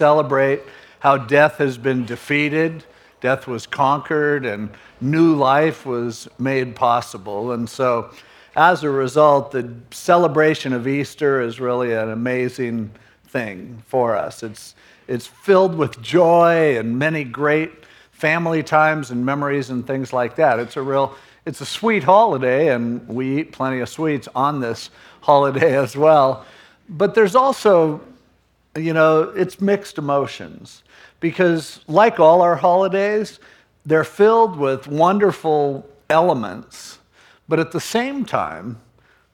celebrate how death has been defeated, death was conquered, and new life was made possible. And so, as a result, the celebration of Easter is really an amazing thing for us. It's filled with joy and many great family times and memories and things like that. It's a sweet holiday, and we eat plenty of sweets on this holiday as well. But there's also, it's mixed emotions, because like all our holidays, they're filled with wonderful elements. But at the same time,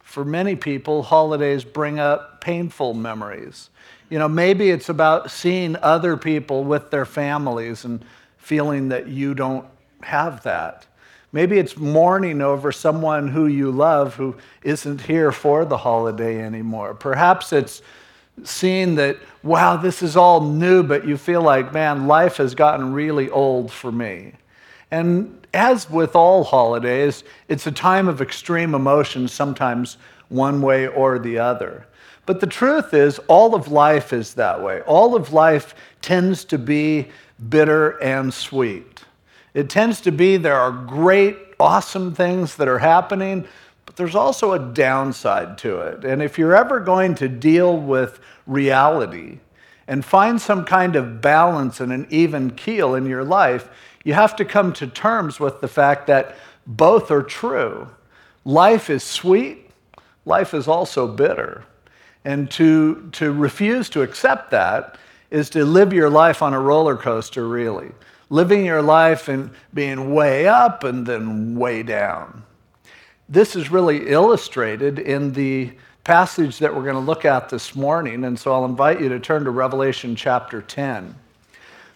for many people, holidays bring up painful memories. Maybe it's about seeing other people with their families and feeling that you don't have that. Maybe it's mourning over someone who you love who isn't here for the holiday anymore. Perhaps it's seeing that, wow, this is all new, but you feel like, man, life has gotten really old for me. And as with all holidays, it's a time of extreme emotion, sometimes one way or the other. But the truth is, all of life is that way. All of life tends to be bitter and sweet. It tends to be there are great, awesome things that are happening, but there's also a downside to it. And if you're ever going to deal with reality and find some kind of balance and an even keel in your life, you have to come to terms with the fact that both are true. Life is sweet, life is also bitter. And to refuse to accept that is to live your life on a roller coaster, really. Living your life and being way up and then way down. This is really illustrated in the passage that we're going to look at this morning, and so I'll invite you to turn to Revelation chapter 10.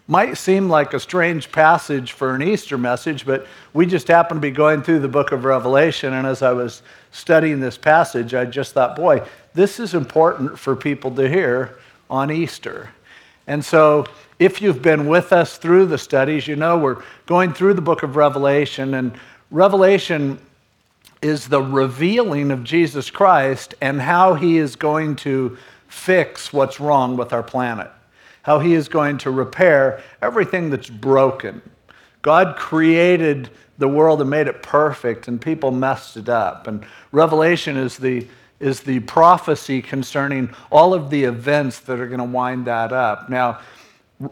Might seem like a strange passage for an Easter message, but we just happen to be going through the book of Revelation, and as I was studying this passage, I just thought, boy, this is important for people to hear on Easter. And so, if you've been with us through the studies, we're going through the book of Revelation, and Revelation is the revealing of Jesus Christ and how he is going to fix what's wrong with our planet, how he is going to repair everything that's broken. God created the world and made it perfect, and people messed it up. And Revelation is the prophecy concerning all of the events that are going to wind that up. Now,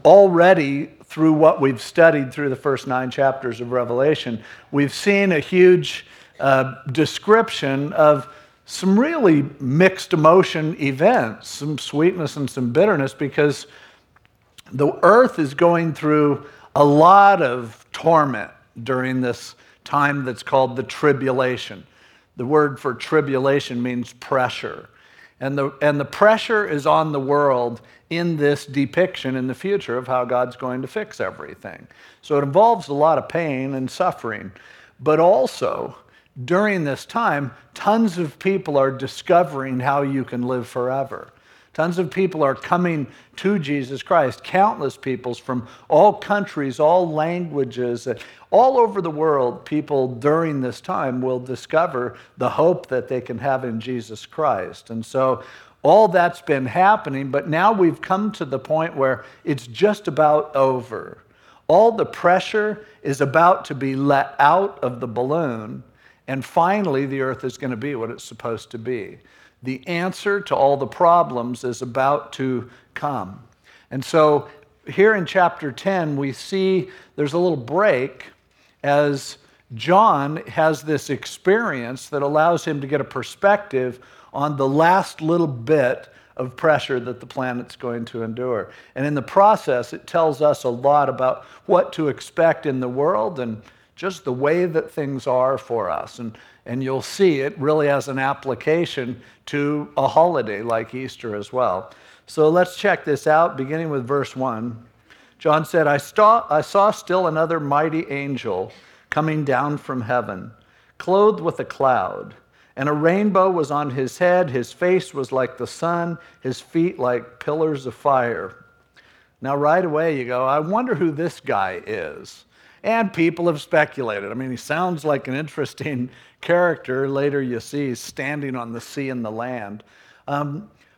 already through what we've studied through the first 9 chapters of Revelation, we've seen a huge description of some really mixed emotion events, some sweetness and some bitterness, because the earth is going through a lot of torment during this time that's called the tribulation. The word for tribulation means pressure. And the pressure is on the world in this depiction in the future of how God's going to fix everything. So it involves a lot of pain and suffering. But also, during this time, tons of people are discovering how you can live forever. Tons of people are coming to Jesus Christ, countless peoples from all countries, all languages, all over the world. People during this time will discover the hope that they can have in Jesus Christ. And so all that's been happening, but now we've come to the point where it's just about over. All the pressure is about to be let out of the balloon, and finally the earth is going to be what it's supposed to be. The answer to all the problems is about to come. And so here in chapter 10, we see there's a little break as John has this experience that allows him to get a perspective on the last little bit of pressure that the planet's going to endure. And in the process, it tells us a lot about what to expect in the world and just the way that things are for us. And you'll see it really has an application to a holiday like Easter as well. So let's check this out, beginning with verse 1. John said, I saw still another mighty angel coming down from heaven, clothed with a cloud, and a rainbow was on his head. His face was like the sun, his feet like pillars of fire. Now right away you go, I wonder who this guy is. And people have speculated. I mean, he sounds like an interesting character. Later you see standing on the sea and the land.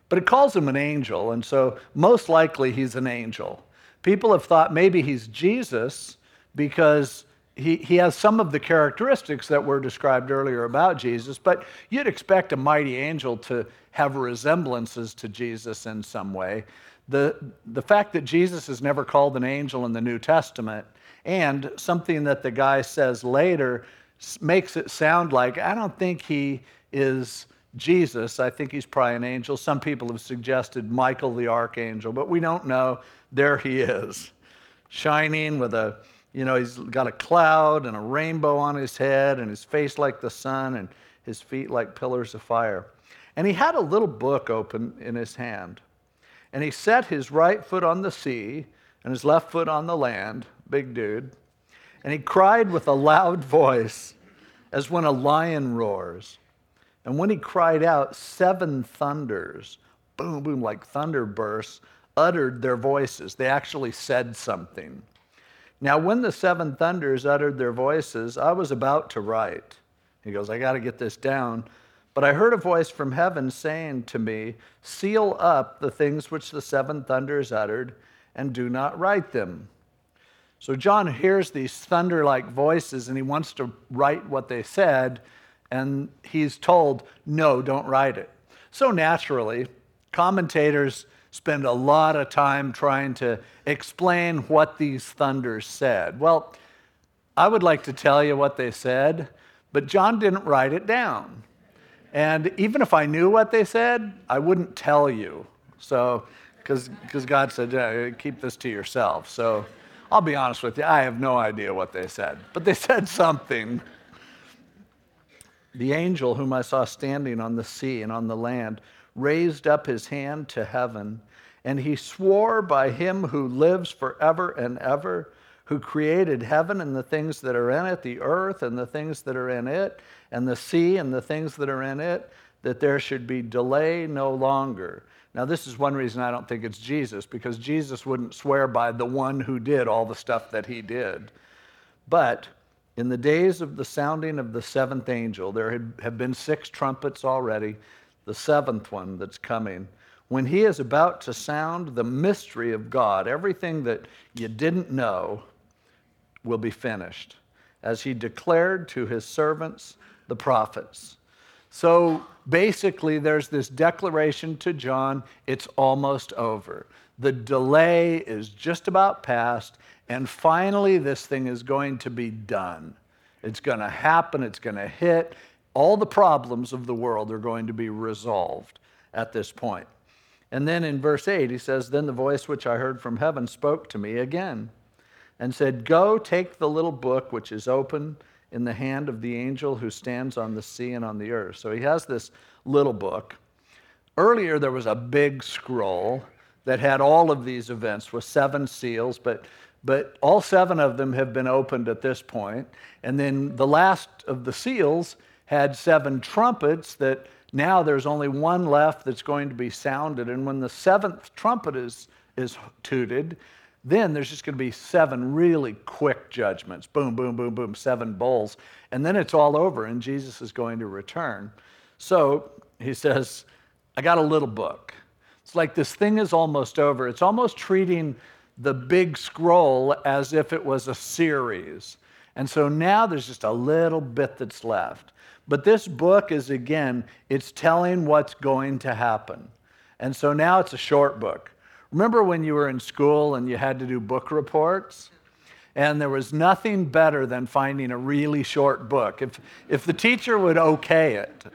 But it calls him an angel, and so most likely he's an angel. People have thought maybe he's Jesus because he has some of the characteristics that were described earlier about Jesus, but you'd expect a mighty angel to have resemblances to Jesus in some way. The fact that Jesus is never called an angel in the New Testament, and something that the guy says later makes it sound like, I don't think he is Jesus, I think he's probably an angel. Some people have suggested Michael the archangel, but we don't know. There he is, shining with a, he's got a cloud and a rainbow on his head and his face like the sun and his feet like pillars of fire. And he had a little book open in his hand. And he set his right foot on the sea and his left foot on the land, big dude. And he cried with a loud voice as when a lion roars. And when he cried out, seven thunders, boom, boom, like thunderbursts, uttered their voices. They actually said something. Now, when the seven thunders uttered their voices, I was about to write. He goes, I got to get this down. But I heard a voice from heaven saying to me, seal up the things which the seven thunders uttered and do not write them. So John hears these thunder-like voices and he wants to write what they said. And he's told, no, don't write it. So naturally, commentators spend a lot of time trying to explain what these thunders said. Well, I would like to tell you what they said, but John didn't write it down. And even if I knew what they said, I wouldn't tell you. So, because God said, yeah, keep this to yourself. So I'll be honest with you, I have no idea what they said. But they said something. The angel whom I saw standing on the sea and on the land raised up his hand to heaven, and he swore by him who lives forever and ever, who created heaven and the things that are in it, the earth and the things that are in it, and the sea and the things that are in it, that there should be delay no longer. Now, this is one reason I don't think it's Jesus, because Jesus wouldn't swear by the one who did all the stuff that he did. But in the days of the sounding of the seventh angel, there have been six trumpets already, the seventh one that's coming. When he is about to sound, the mystery of God, everything that you didn't know, will be finished, as he declared to his servants, the prophets. So basically, there's this declaration to John, it's almost over. The delay is just about past. And finally, this thing is going to be done. It's going to happen. It's going to hit. All the problems of the world are going to be resolved at this point. And then in verse 8, he says, then the voice which I heard from heaven spoke to me again and said, go, take the little book which is open in the hand of the angel who stands on the sea and on the earth. So he has this little book. Earlier, there was a big scroll that had all of these events with seven seals, but all seven of them have been opened at this point. And then the last of the seals had seven trumpets that now there's only one left that's going to be sounded. And when the seventh trumpet is tooted, then there's just going to be seven really quick judgments. Boom, boom, boom, boom, seven bowls. And then it's all over and Jesus is going to return. So he says, I got a little book. It's like this thing is almost over. It's almost treating the big scroll as if it was a series. And so now there's just a little bit that's left. But this book is, again, it's telling what's going to happen. And so now it's a short book. Remember when you were in school and you had to do book reports? And there was nothing better than finding a really short book. If the teacher would okay it,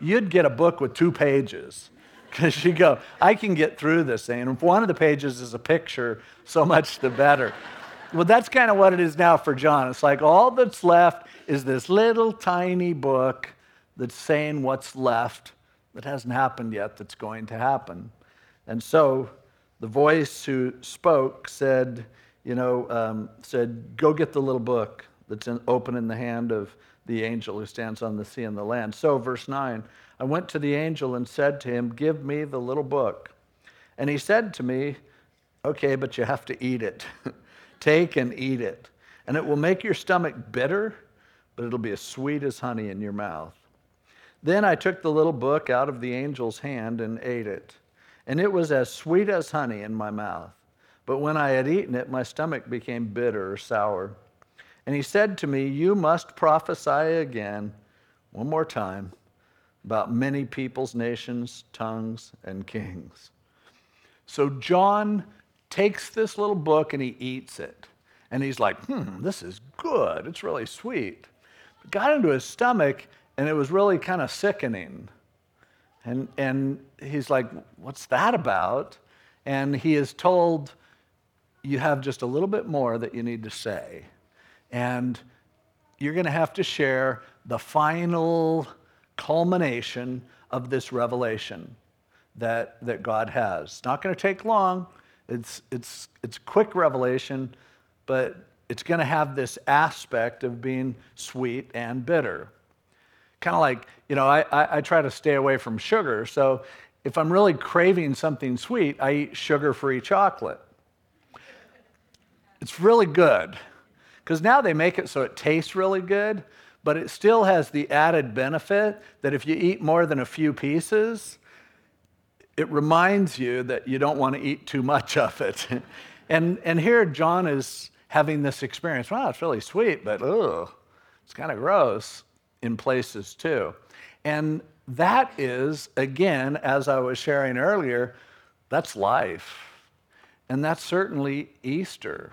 you'd get a book with 2 pages. Because you go, I can get through this thing. And if one of the pages is a picture, so much the better. Well, that's kind of what it is now for John. It's like all that's left is this little tiny book that's saying what's left that hasn't happened yet that's going to happen. And so the voice who spoke said, go get the little book that's open in the hand of the angel who stands on the sea and the land. So verse 9, I went to the angel and said to him, give me the little book. And he said to me, okay, but you have to eat it. Take and eat it. And it will make your stomach bitter, but it'll be as sweet as honey in your mouth. Then I took the little book out of the angel's hand and ate it, and it was as sweet as honey in my mouth. But when I had eaten it, my stomach became bitter or sour. And he said to me, you must prophesy again, one more time, about many peoples, nations, tongues, and kings. So John takes this little book and he eats it. And he's like, this is good. It's really sweet. It got into his stomach and it was really kind of sickening. And he's like, what's that about? And he is told, you have just a little bit more that you need to say. And you're going to have to share the final culmination of this revelation that God has. It's not going to take long. It's quick revelation, but it's going to have this aspect of being sweet and bitter. Kind of like, I try to stay away from sugar. So if I'm really craving something sweet, I eat sugar-free chocolate. It's really good. Because now they make it so it tastes really good, but it still has the added benefit that if you eat more than a few pieces, it reminds you that you don't want to eat too much of it. And here John is having this experience. Wow, it's really sweet, but it's kind of gross in places too. And that is, again, as I was sharing earlier, that's life. And that's certainly Easter.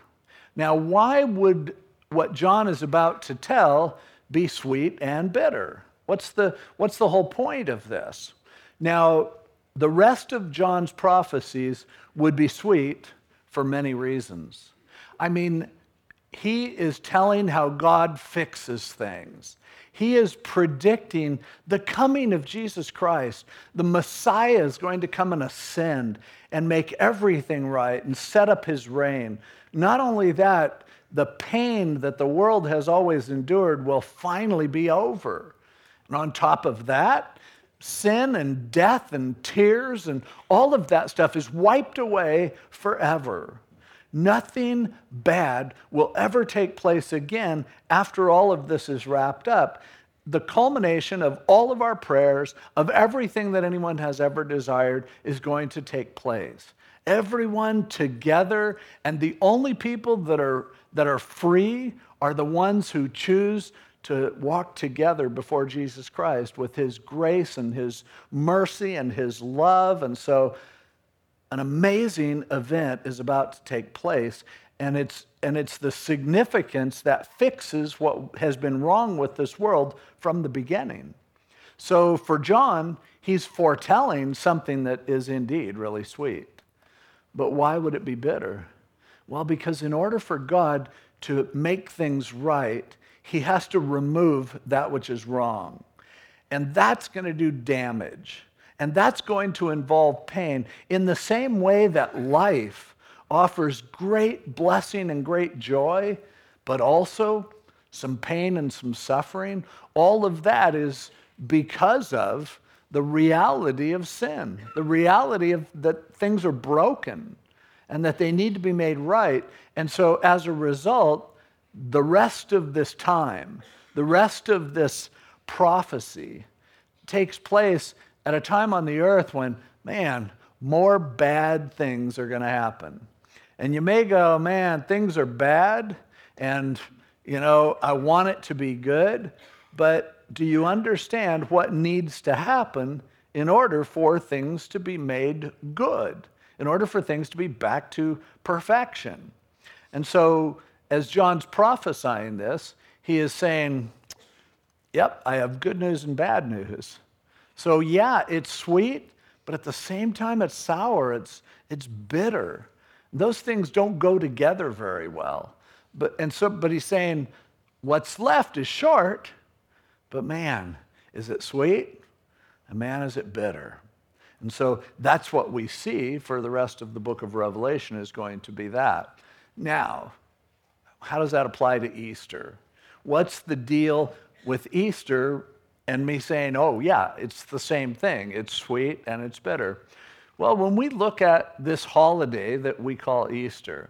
Now, why would what John is about to tell be sweet and bitter? What's the whole point of this? Now, the rest of John's prophecies would be sweet for many reasons. I mean, he is telling how God fixes things. He is predicting the coming of Jesus Christ. The Messiah is going to come and ascend and make everything right and set up his reign. Not only that, the pain that the world has always endured will finally be over. And on top of that, sin and death and tears and all of that stuff is wiped away forever. Nothing bad will ever take place again after all of this is wrapped up. The culmination of all of our prayers, of everything that anyone has ever desired, is going to take place. Everyone together, and the only people that are free are the ones who choose to walk together before Jesus Christ with his grace and his mercy and his love. And so an amazing event is about to take place, and it's the significance that fixes what has been wrong with this world from the beginning. So for John, he's foretelling something that is indeed really sweet. But why would it be bitter? Well, because in order for God to make things right, he has to remove that which is wrong. And that's going to do damage. And that's going to involve pain. In the same way that life offers great blessing and great joy, but also some pain and some suffering, all of that is because of the reality of sin, the reality of that things are broken and that they need to be made right. And so as a result, the rest of this time, the rest of this prophecy takes place at a time on the earth when, man, more bad things are going to happen. And you may go, man, things are bad and, I want it to be good, but do you understand what needs to happen in order for things to be made good, in order for things to be back to perfection? And so as John's prophesying this, he is saying, yep, I have good news and bad news. So yeah, it's sweet, but at the same time it's sour, it's bitter. Those things don't go together very well. But he's saying what's left is short. But man, is it sweet? And man, is it bitter? And so that's what we see for the rest of the book of Revelation is going to be that. Now, how does that apply to Easter? What's the deal with Easter and me saying, oh yeah, it's the same thing. It's sweet and it's bitter. Well, when we look at this holiday that we call Easter,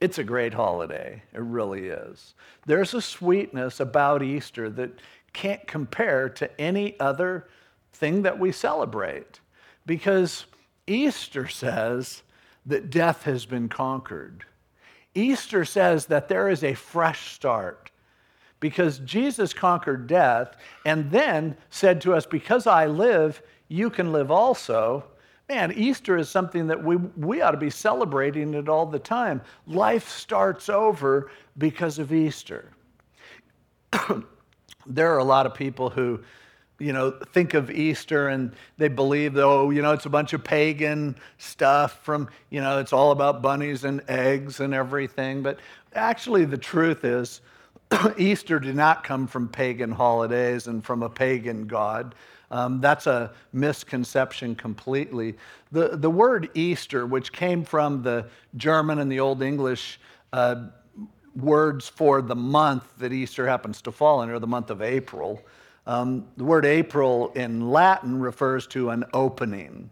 it's a great holiday. It really is. There's a sweetness about Easter that can't compare to any other thing that we celebrate, because Easter says that death has been conquered. Easter says that there is a fresh start, because Jesus conquered death and then said to us, because I live, you can live also. Man, Easter is something that we ought to be celebrating it all the time. Life starts over because of Easter. There are a lot of people who, think of Easter and they believe, it's a bunch of pagan stuff from, it's all about bunnies and eggs and everything. But actually the truth is Easter did not come from pagan holidays and from a pagan god. That's a misconception completely. The word Easter, which came from the German and the Old English words for the month that Easter happens to fall in, or the month of April. The word April in Latin refers to an opening.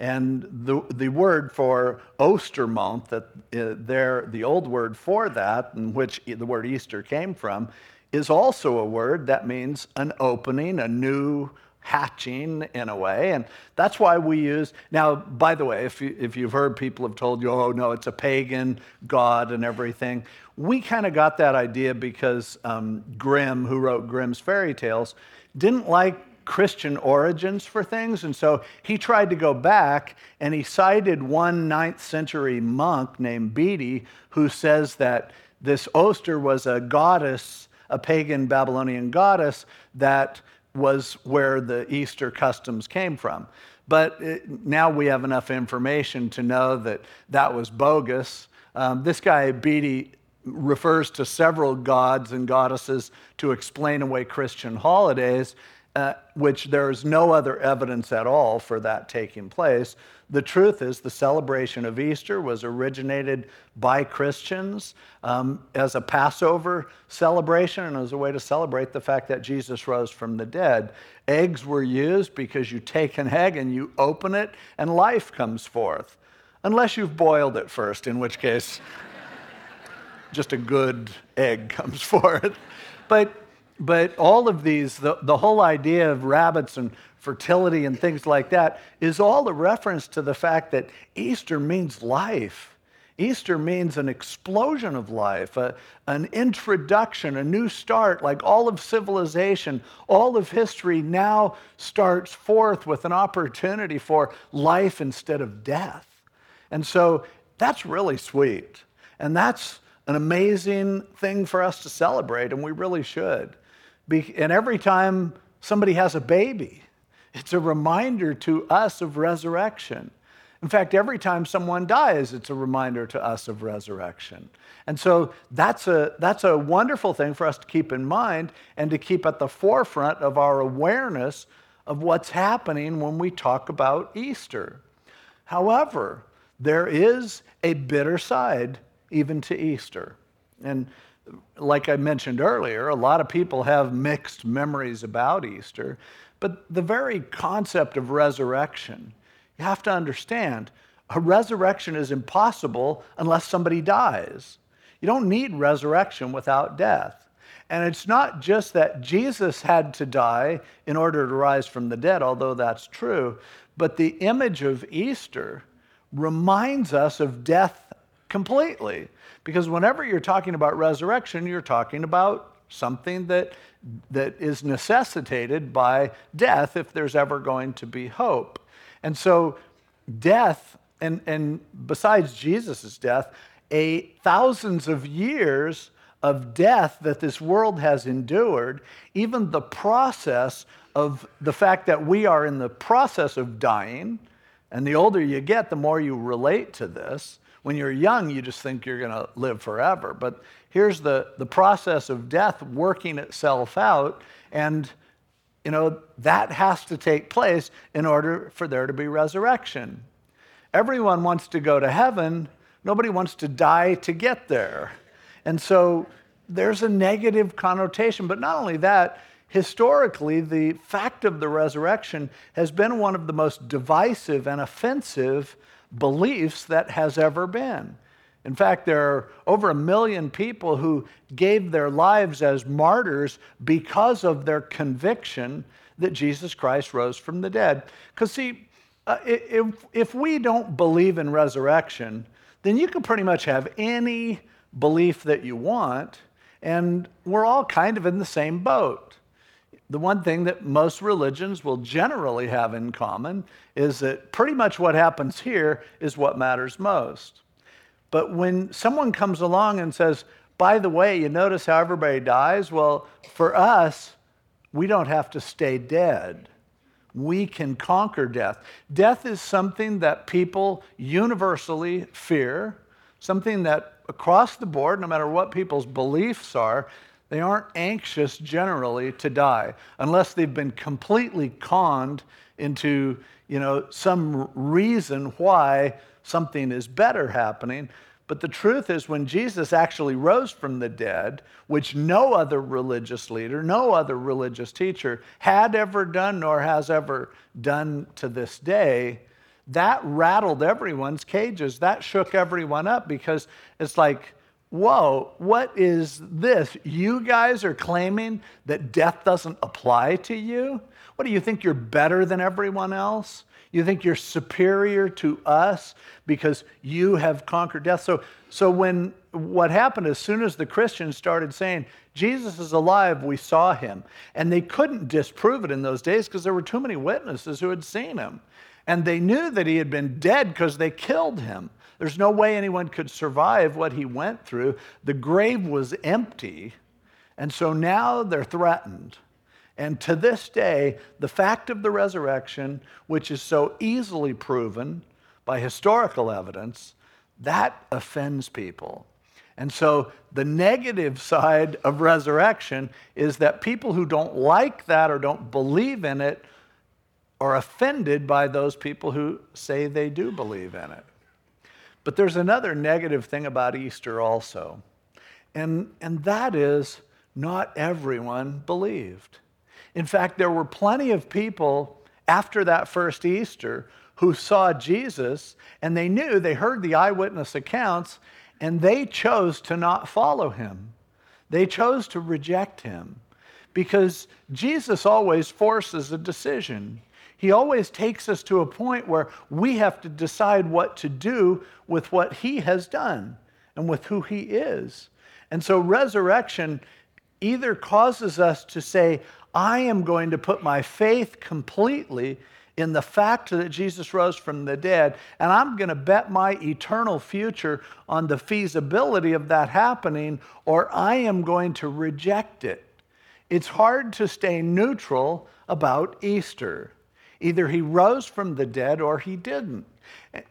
And the word for Ostermonth, the old word for that, in which the word Easter came from, is also a word that means an opening, a new hatching in a way. And that's why we use, now, by the way, if you've heard people have told you, oh no, it's a pagan god and everything. We kind of got that idea because Grimm, who wrote Grimm's fairy tales, didn't like Christian origins for things. And so he tried to go back and he cited one 9th century monk named Bede, who says that this Oster was a goddess, a pagan Babylonian goddess, that was where the Easter customs came from. But now we have enough information to know that that was bogus. This guy, Bede, refers to several gods and goddesses to explain away Christian holidays, which there is no other evidence at all for that taking place. The truth is the celebration of Easter was originated by Christians as a Passover celebration and as a way to celebrate the fact that Jesus rose from the dead. Eggs were used because you take an egg and you open it and life comes forth. Unless you've boiled it first, in which case just a good egg comes forth. But all of these, the whole idea of rabbits and fertility and things like that is all a reference to the fact that Easter means life. Easter means an explosion of life, an introduction, a new start, like all of civilization, all of history now starts forth with an opportunity for life instead of death. And so that's really sweet. And that's an amazing thing for us to celebrate, and we really should. And every time somebody has a baby, it's a reminder to us of resurrection. In fact, every time someone dies, it's a reminder to us of resurrection. And so that's a wonderful thing for us to keep in mind and to keep at the forefront of our awareness of what's happening when we talk about Easter. However, there is a bitter side even to Easter. And like I mentioned earlier, a lot of people have mixed memories about Easter, but the very concept of resurrection, you have to understand, a resurrection is impossible unless somebody dies. You don't need resurrection without death. And it's not just that Jesus had to die in order to rise from the dead, although that's true, but the image of Easter reminds us of death completely. Because whenever you're talking about resurrection, you're talking about something that is necessitated by death if there's ever going to be hope. And so death, and besides Jesus' death, thousands of years of death that this world has endured, even the process of the fact that we are in the process of dying, and the older you get, the more you relate to this. When you're young, you just think you're going to live forever. But here's the process of death working itself out. And, that has to take place in order for there to be resurrection. Everyone wants to go to heaven. Nobody wants to die to get there. And so there's a negative connotation. But not only that, historically, the fact of the resurrection has been one of the most divisive and offensive beliefs that has ever been. In fact, there are over 1 million people who gave their lives as martyrs because of their conviction that Jesus Christ rose from the dead. Because see, if we don't believe in resurrection, then you can pretty much have any belief that you want, and we're all kind of in the same boat. The one thing that most religions will generally have in common is that pretty much what happens here is what matters most. But when someone comes along and says, by the way, you notice how everybody dies? Well, for us, we don't have to stay dead. We can conquer death. Death is something that people universally fear, something that across the board, no matter what people's beliefs are, they aren't anxious generally to die unless they've been completely conned into, some reason why something is better happening. But the truth is, when Jesus actually rose from the dead, which no other religious leader, no other religious teacher had ever done nor has ever done to this day, that rattled everyone's cages. That shook everyone up, because it's like, whoa, what is this? You guys are claiming that death doesn't apply to you? What do you think? You're better than everyone else? You think you're superior to us because you have conquered death? So when what happened, as soon as the Christians started saying, Jesus is alive, we saw him. And they couldn't disprove it in those days because there were too many witnesses who had seen him. And they knew that he had been dead because they killed him. There's no way anyone could survive what he went through. The grave was empty. And so now they're threatened. And to this day, the fact of the resurrection, which is so easily proven by historical evidence, that offends people. And so the negative side of resurrection is that people who don't like that or don't believe in it are offended by those people who say they do believe in it. But there's another negative thing about Easter also, and that is not everyone believed. In fact, there were plenty of people after that first Easter who saw Jesus, and they knew, they heard the eyewitness accounts, and they chose to not follow him. They chose to reject him, because Jesus always forces a decision. He always takes us to a point where we have to decide what to do with what he has done and with who he is. And so resurrection either causes us to say, I am going to put my faith completely in the fact that Jesus rose from the dead, and I'm going to bet my eternal future on the feasibility of that happening, or I am going to reject it. It's hard to stay neutral about Easter. Either he rose from the dead or he didn't.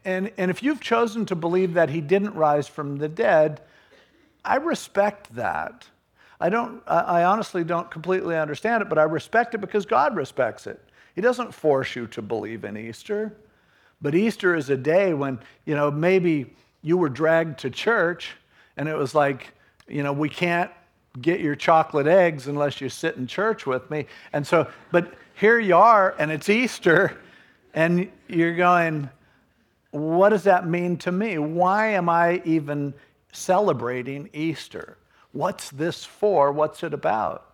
And if you've chosen to believe that he didn't rise from the dead, I respect that. I honestly don't completely understand it, but I respect it because God respects it. He doesn't force you to believe in Easter. But Easter is a day when, maybe you were dragged to church and it was like, we can't get your chocolate eggs unless you sit in church with me. And so, but here you are and it's Easter and you're going, what does that mean to me? Why am I even celebrating Easter? What's this for? What's it about?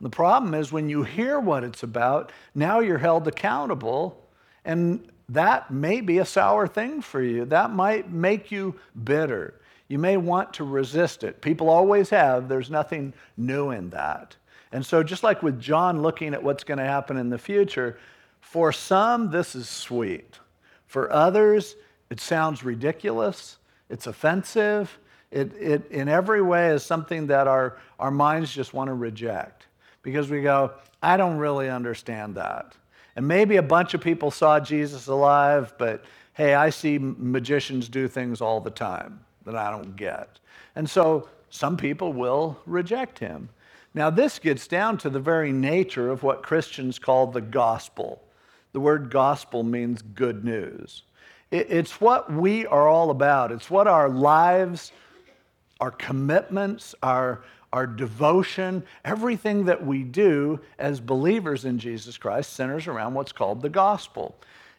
The problem is, when you hear what it's about, now you're held accountable, and that may be a sour thing for you. That might make you bitter. You may want to resist it. People always have. There's nothing new in that. And so just like with John looking at what's going to happen in the future, for some, this is sweet. For others, it sounds ridiculous. It's offensive. It in every way is something that our minds just want to reject, because we go, I don't really understand that. And maybe a bunch of people saw Jesus alive, but hey, I see magicians do things all the time that I don't get. And so some people will reject him. Now this gets down to the very nature of what Christians call the gospel. The word gospel means good news. It's what we are all about. It's what our lives, our commitments, our devotion, everything that we do as believers in Jesus Christ centers around what's called the gospel.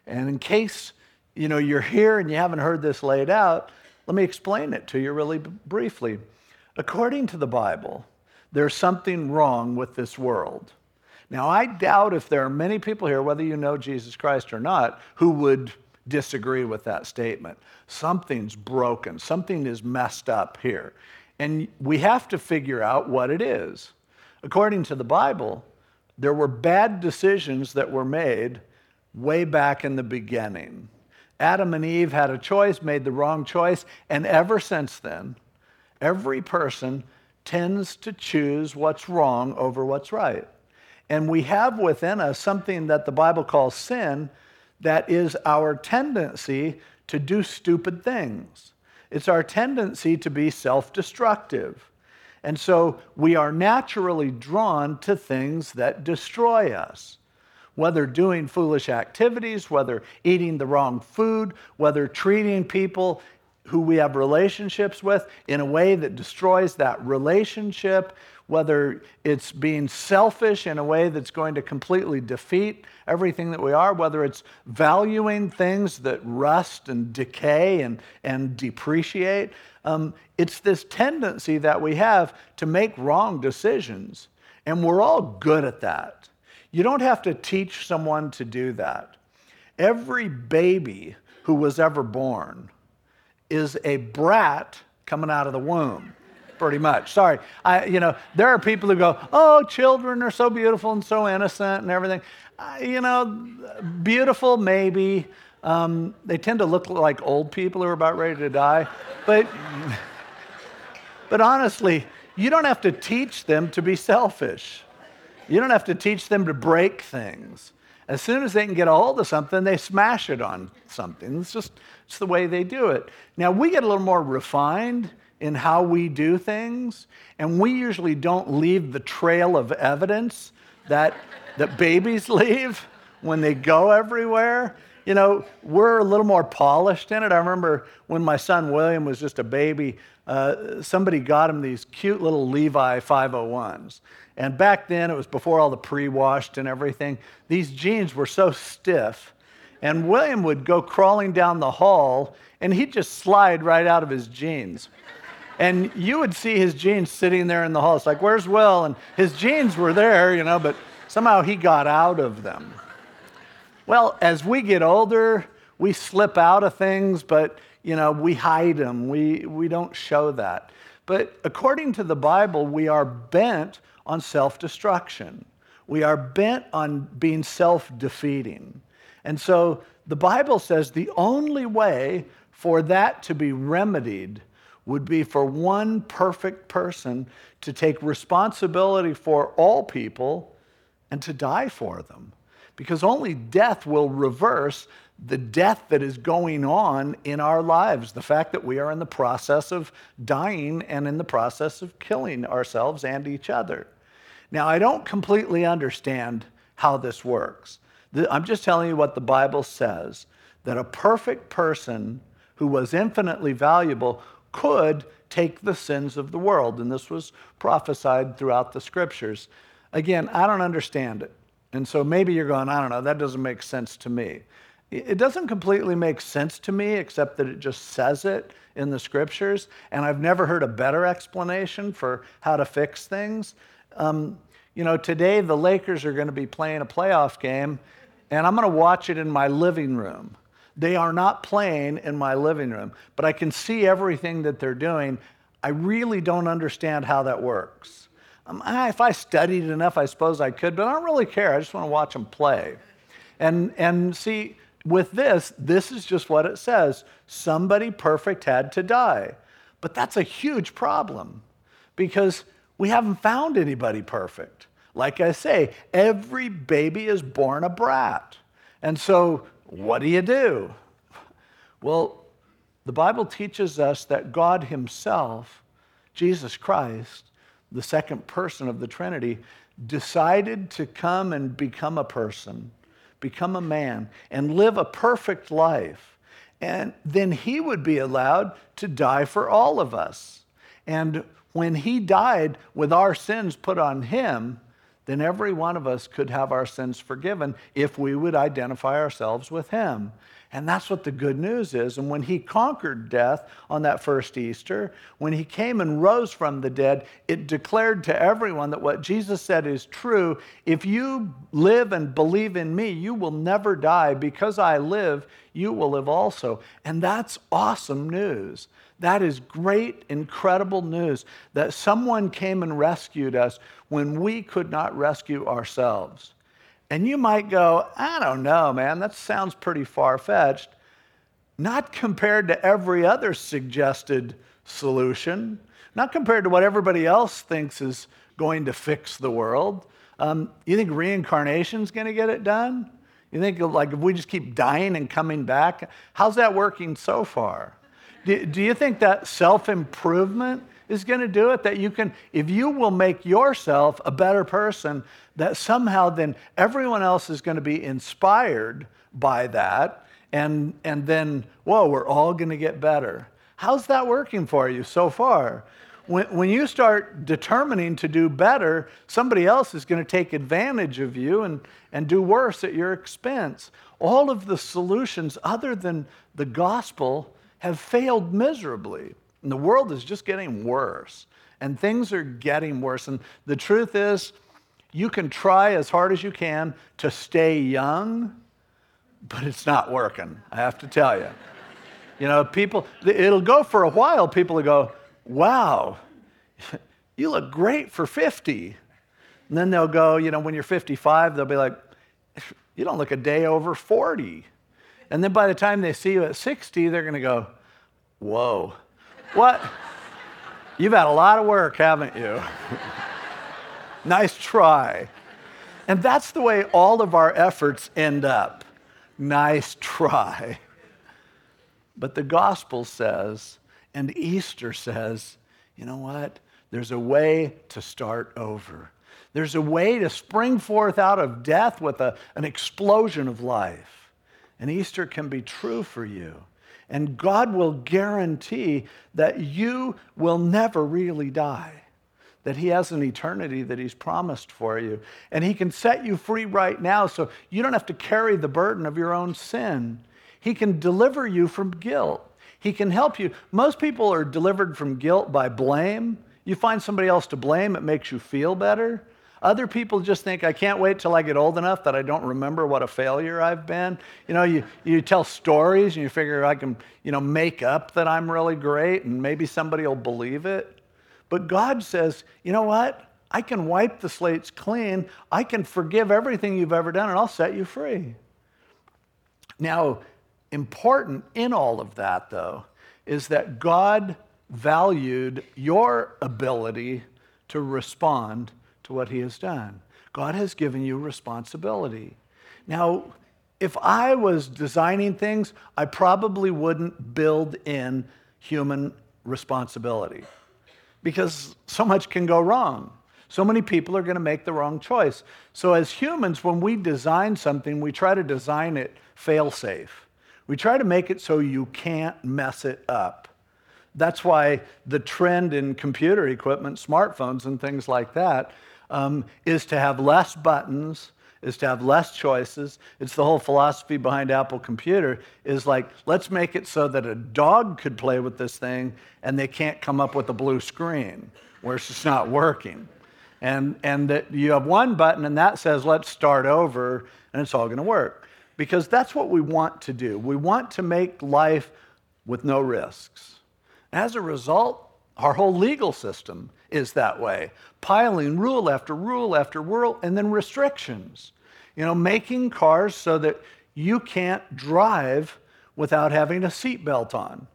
And in case, you're here and you haven't heard this laid out, Let me explain it to you really briefly. According to the Bible, there's something wrong with this world. Now, I doubt if there are many people here, whether you know Jesus Christ or not, who would disagree with that statement. Something's broken. Something is messed up here. And we have to figure out what it is. According to the Bible, there were bad decisions that were made way back in the beginning. Adam and Eve had a choice, made the wrong choice, and ever since then, every person tends to choose what's wrong over what's right. And we have within us something that the Bible calls sin, that is our tendency to do stupid things. It's our tendency to be self-destructive. And so we are naturally drawn to things that destroy us, whether doing foolish activities, whether eating the wrong food, whether treating people who we have relationships with in a way that destroys that relationship, whether it's being selfish in a way that's going to completely defeat everything that we are, whether it's valuing things that rust and decay and depreciate. It's this tendency that we have to make wrong decisions, and we're all good at that. You don't have to teach someone to do that. Every baby who was ever born is a brat coming out of the womb, pretty much. Sorry, there are people who go, oh, children are so beautiful and so innocent and everything. Beautiful maybe. They tend to look like old people who are about ready to die. But honestly, you don't have to teach them to be selfish. You don't have to teach them to break things. As soon as they can get a hold of something, they smash it on something. It's the way they do it. Now, we get a little more refined in how we do things, and we usually don't leave the trail of evidence that babies leave when they go everywhere. We're a little more polished in it. I remember when my son William was just a baby, somebody got him these cute little Levi 501s. And back then, it was before all the pre-washed and everything. These jeans were so stiff. And William would go crawling down the hall, and he'd just slide right out of his jeans. And you would see his jeans sitting there in the hall. It's like, where's Will? And his jeans were there, but somehow he got out of them. Well, as we get older, we slip out of things, but, we hide them. We don't show that. But according to the Bible, we are bent on self-destruction. We are bent on being self-defeating. And so the Bible says the only way for that to be remedied would be for one perfect person to take responsibility for all people and to die for them. Because only death will reverse the death that is going on in our lives, the fact that we are in the process of dying and in the process of killing ourselves and each other. Now, I don't completely understand how this works. I'm just telling you what the Bible says, that a perfect person who was infinitely valuable could take the sins of the world, and this was prophesied throughout the Scriptures. Again, I don't understand it, and so maybe you're going, I don't know, that doesn't make sense to me. It doesn't completely make sense to me, except that it just says it in the Scriptures, and I've never heard a better explanation for how to fix things. Today the Lakers are going to be playing a playoff game, and I'm going to watch it in my living room. They are not playing in my living room, but I can see everything that they're doing. I really don't understand how that works. If I studied enough, I suppose I could, but I don't really care. I just want to watch them play. And see, with this is just what it says. Somebody perfect had to die. But that's a huge problem because we haven't found anybody perfect. Like I say, every baby is born a brat. And so what do you do? Well, the Bible teaches us that God himself, Jesus Christ, the second person of the Trinity, decided to come and become a person, become a man, and live a perfect life. And then he would be allowed to die for all of us. And when he died with our sins put on him, then every one of us could have our sins forgiven if we would identify ourselves with him. And that's what the good news is. And when he conquered death on that first Easter, when he came and rose from the dead, it declared to everyone that what Jesus said is true. If you live and believe in me, you will never die. Because I live, you will live also. And that's awesome news. That is great, incredible news that someone came and rescued us when we could not rescue ourselves. And you might go, I don't know, man, that sounds pretty far-fetched. Not compared to every other suggested solution, not compared to what everybody else thinks is going to fix the world. You think reincarnation's gonna get it done? You think like if we just keep dying and coming back, how's that working so far? Do you think that self-improvement is going to do it, that you can, if you will make yourself a better person, that somehow then everyone else is going to be inspired by that, and then, whoa, we're all going to get better. How's that working for you so far? When you start determining to do better, somebody else is going to take advantage of you and do worse at your expense. All of the solutions other than the gospel have failed miserably. And the world is just getting worse. And things are getting worse. And the truth is, you can try as hard as you can to stay young, but it's not working, I have to tell you. You know, people, it'll go for a while, people will go, wow, you look great for 50. And then they'll go, you know, when you're 55, they'll be like, you don't look a day over 40. And then by the time they see you at 60, they're going to go, whoa. What? You've had a lot of work, haven't you? Nice try. And that's the way all of our efforts end up. Nice try. But the gospel says, and Easter says, you know what? There's a way to start over. There's a way to spring forth out of death with an explosion of life. And Easter can be true for you. And God will guarantee that you will never really die, that he has an eternity that he's promised for you. And he can set you free right now so you don't have to carry the burden of your own sin. He can deliver you from guilt. He can help you. Most people are delivered from guilt by blame. You find somebody else to blame, it makes you feel better. Other people just think, I can't wait till I get old enough that I don't remember what a failure I've been. You know, you tell stories and you figure I can, you know, make up that I'm really great and maybe somebody will believe it. But God says, you know what? I can wipe the slates clean. I can forgive everything you've ever done and I'll set you free. Now, important in all of that, though, is that God valued your ability to respond to what he has done. God has given you responsibility. Now, if I was designing things, I probably wouldn't build in human responsibility because so much can go wrong. So many people are going to make the wrong choice. So as humans, when we design something, we try to design it fail-safe. We try to make it so you can't mess it up. That's why the trend in computer equipment, smartphones and things like that, is to have less buttons, is to have less choices. It's the whole philosophy behind Apple Computer is like, let's make it so that a dog could play with this thing and they can't come up with a blue screen where it's just not working. And that you have one button and that says, let's start over, and it's all going to work. Because that's what we want to do. We want to make life with no risks. As a result, our whole legal system is that way, piling rule after rule after rule, and then restrictions. You know, making cars so that you can't drive without having a seatbelt on.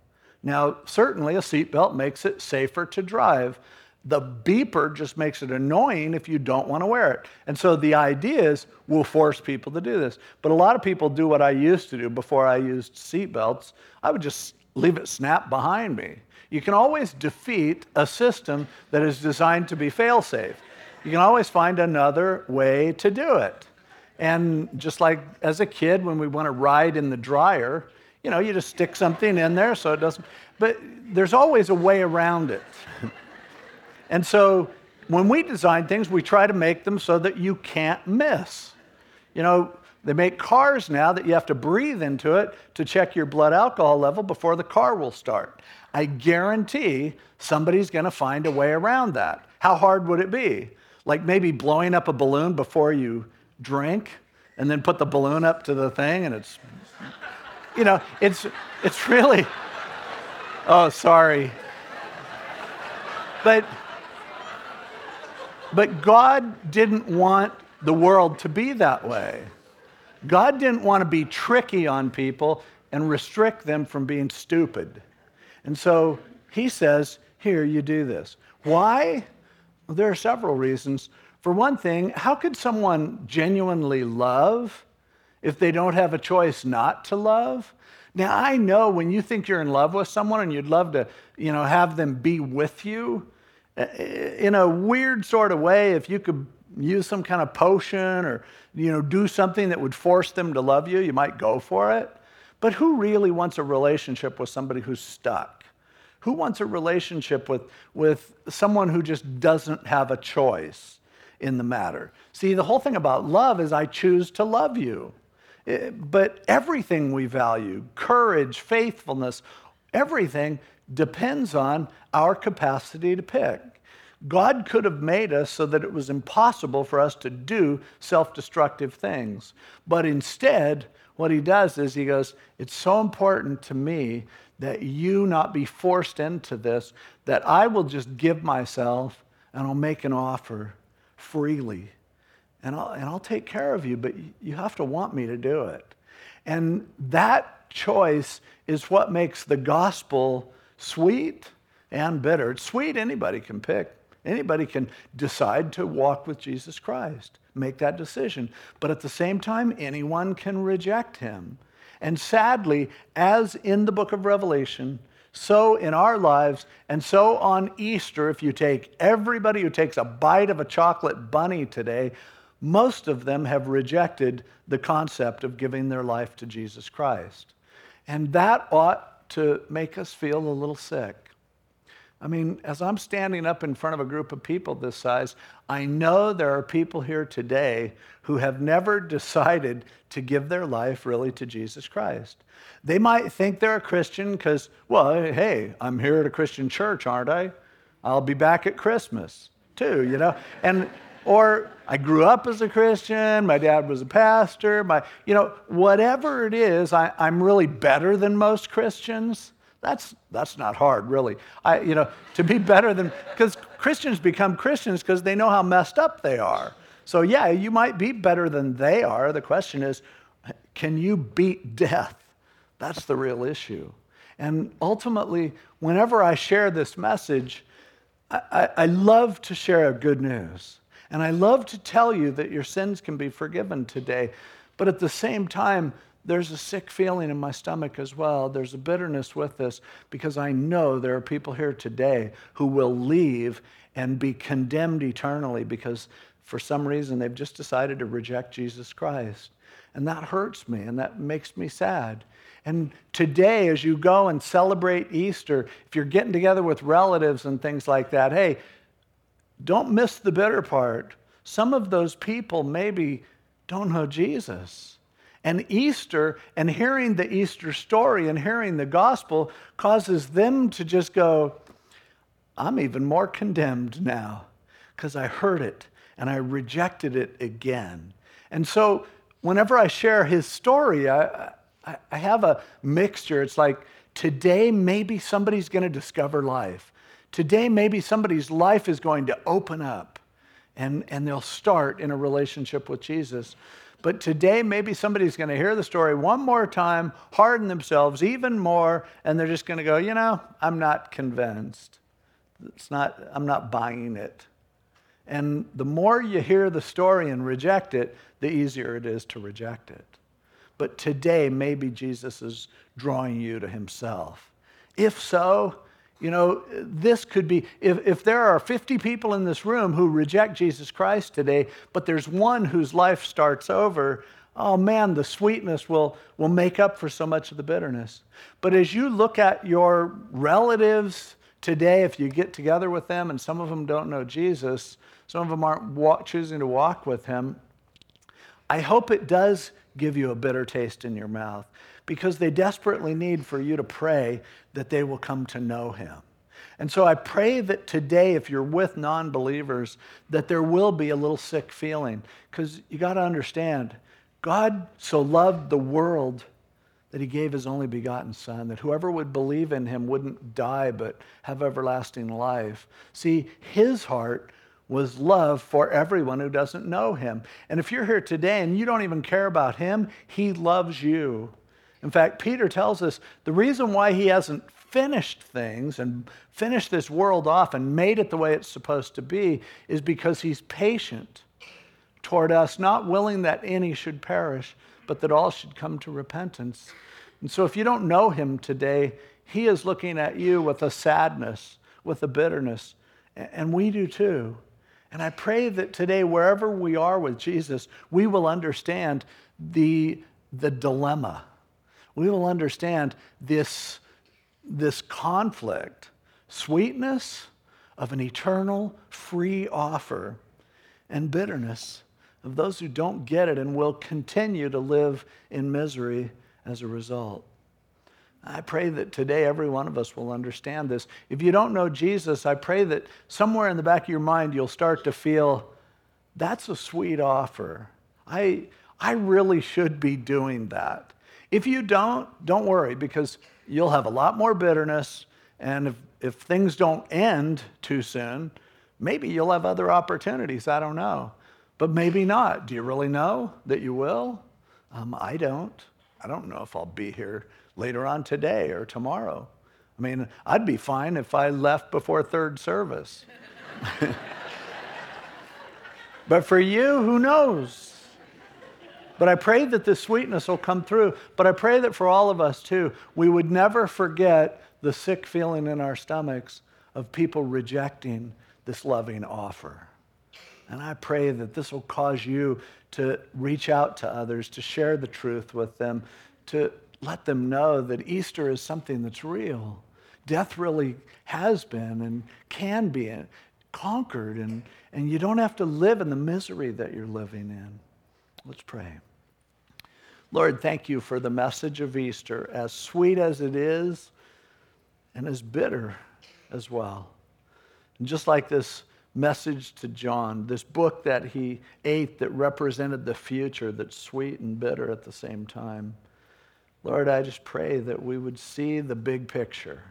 Now, certainly a seatbelt makes it safer to drive. The beeper just makes it annoying if you don't want to wear it. And so the idea is we'll force people to do this. But a lot of people do what I used to do before I used seatbelts. I would just leave it snap behind me. You can always defeat a system that is designed to be fail-safe. You can always find another way to do it. And just like as a kid, when we want to ride in the dryer, you know, you just stick something in there so it doesn't, but there's always a way around it. And so when we design things, we try to make them so that you can't miss. You know, They make cars now that you have to breathe into it to check your blood alcohol level before the car will start. I guarantee somebody's going to find a way around that. How hard would it be? Like maybe blowing up a balloon before you drink and then put the balloon up to the thing and it's, you know, it's really, oh, sorry. But God didn't want the world to be that way. God didn't want to be tricky on people and restrict them from being stupid. And so he says, here, you do this. Why? Well, there are several reasons. For one thing, how could someone genuinely love if they don't have a choice not to love? Now, I know when you think you're in love with someone and you'd love to, you know, have them be with you, in a weird sort of way, if you could use some kind of potion or, you know, do something that would force them to love you, you might go for it. But who really wants a relationship with somebody who's stuck? Who wants a relationship with someone who just doesn't have a choice in the matter? See, the whole thing about love is I choose to love you. But everything we value, courage, faithfulness, everything depends on our capacity to pick. God could have made us so that it was impossible for us to do self-destructive things. But instead, what he does is he goes, it's so important to me that you not be forced into this, that I will just give myself and I'll make an offer freely. And I'll take care of you, but you have to want me to do it. And that choice is what makes the gospel sweet and bitter. It's sweet, anybody can pick. Anybody can decide to walk with Jesus Christ, make that decision. But at the same time, anyone can reject him. And sadly, as in the book of Revelation, so in our lives, and so on Easter, if you take everybody who takes a bite of a chocolate bunny today, most of them have rejected the concept of giving their life to Jesus Christ. And that ought to make us feel a little sick. I mean, as I'm standing up in front of a group of people this size, I know there are people here today who have never decided to give their life really to Jesus Christ. They might think they're a Christian because, well, hey, I'm here at a Christian church, aren't I? I'll be back at Christmas too, you know? Or I grew up as a Christian, my dad was a pastor, you know, whatever it is, I'm really better than most Christians. That's not hard, really. To be better than, because Christians become Christians because they know how messed up they are. So yeah, you might be better than they are. The question is, can you beat death? That's the real issue. And ultimately, whenever I share this message, I love to share good news. And I love to tell you that your sins can be forgiven today. But at the same time, there's a sick feeling in my stomach as well. There's a bitterness with this because I know there are people here today who will leave and be condemned eternally because for some reason they've just decided to reject Jesus Christ. And that hurts me and that makes me sad. And today, as you go and celebrate Easter, if you're getting together with relatives and things like that, hey, don't miss the bitter part. Some of those people maybe don't know Jesus. And Easter, and hearing the Easter story and hearing the gospel causes them to just go, I'm even more condemned now because I heard it and I rejected it again. And so whenever I share his story, I have a mixture. It's like today maybe somebody's going to discover life. Today, maybe somebody's life is going to open up and they'll start in a relationship with Jesus. But today, maybe somebody's going to hear the story one more time, harden themselves even more, and they're just going to go, you know, I'm not convinced. I'm not buying it. And the more you hear the story and reject it, the easier it is to reject it. But today, maybe Jesus is drawing you to himself. If so, you know, this could be, if there are 50 people in this room who reject Jesus Christ today, but there's one whose life starts over, oh man, the sweetness will make up for so much of the bitterness. But as you look at your relatives today, if you get together with them, and some of them don't know Jesus, some of them aren't choosing to walk with him, I hope it does give you a bitter taste in your mouth, because they desperately need for you to pray that they will come to know him. And so I pray that today, if you're with non-believers, that there will be a little sick feeling, because you got to understand, God so loved the world that he gave his only begotten son, that whoever would believe in him wouldn't die but have everlasting life. See, his heart was love for everyone who doesn't know him. And if you're here today and you don't even care about him, he loves you. In fact, Peter tells us the reason why he hasn't finished things and finished this world off and made it the way it's supposed to be is because he's patient toward us, not willing that any should perish, but that all should come to repentance. And so if you don't know him today, he is looking at you with a sadness, with a bitterness, and we do too. And I pray that today, wherever we are with Jesus, we will understand the dilemma. We will understand this conflict, sweetness of an eternal free offer, and bitterness of those who don't get it and will continue to live in misery as a result. I pray that today every one of us will understand this. If you don't know Jesus, I pray that somewhere in the back of your mind you'll start to feel, that's a sweet offer. I really should be doing that. If you don't worry, because you'll have a lot more bitterness, and if things don't end too soon, maybe you'll have other opportunities, I don't know. But maybe not. Do you really know that you will? I don't. I don't know if I'll be here later on today or tomorrow. I mean, I'd be fine if I left before third service. But for you, who knows? But I pray that this sweetness will come through. But I pray that for all of us, too, we would never forget the sick feeling in our stomachs of people rejecting this loving offer. And I pray that this will cause you to reach out to others, to share the truth with them, to let them know that Easter is something that's real. Death really has been and can be conquered, and you don't have to live in the misery that you're living in. Let's pray. Lord, thank you for the message of Easter, as sweet as it is and as bitter as well. And just like this message to John, this book that he ate that represented the future, that's sweet and bitter at the same time. Lord, I just pray that we would see the big picture,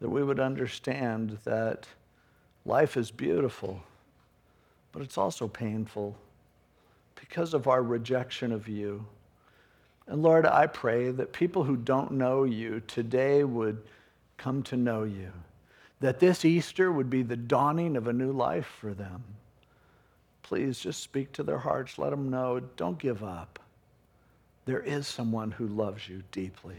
that we would understand that life is beautiful, but it's also painful because of our rejection of you. And Lord, I pray that people who don't know you today would come to know you, that this Easter would be the dawning of a new life for them. Please just speak to their hearts. Let them know, don't give up. There is someone who loves you deeply.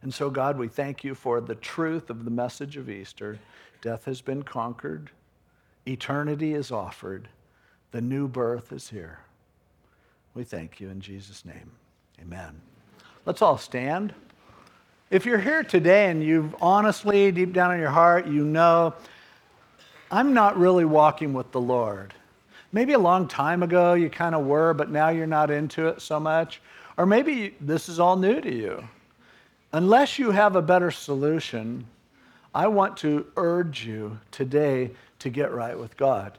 And so, God, we thank you for the truth of the message of Easter. Death has been conquered. Eternity is offered. The new birth is here. We thank you in Jesus' name. Amen. Let's all stand. If you're here today and you've honestly, deep down in your heart, you know, I'm not really walking with the Lord. Maybe a long time ago you kind of were, but now you're not into it so much. Or maybe this is all new to you. Unless you have a better solution, I want to urge you today to get right with God.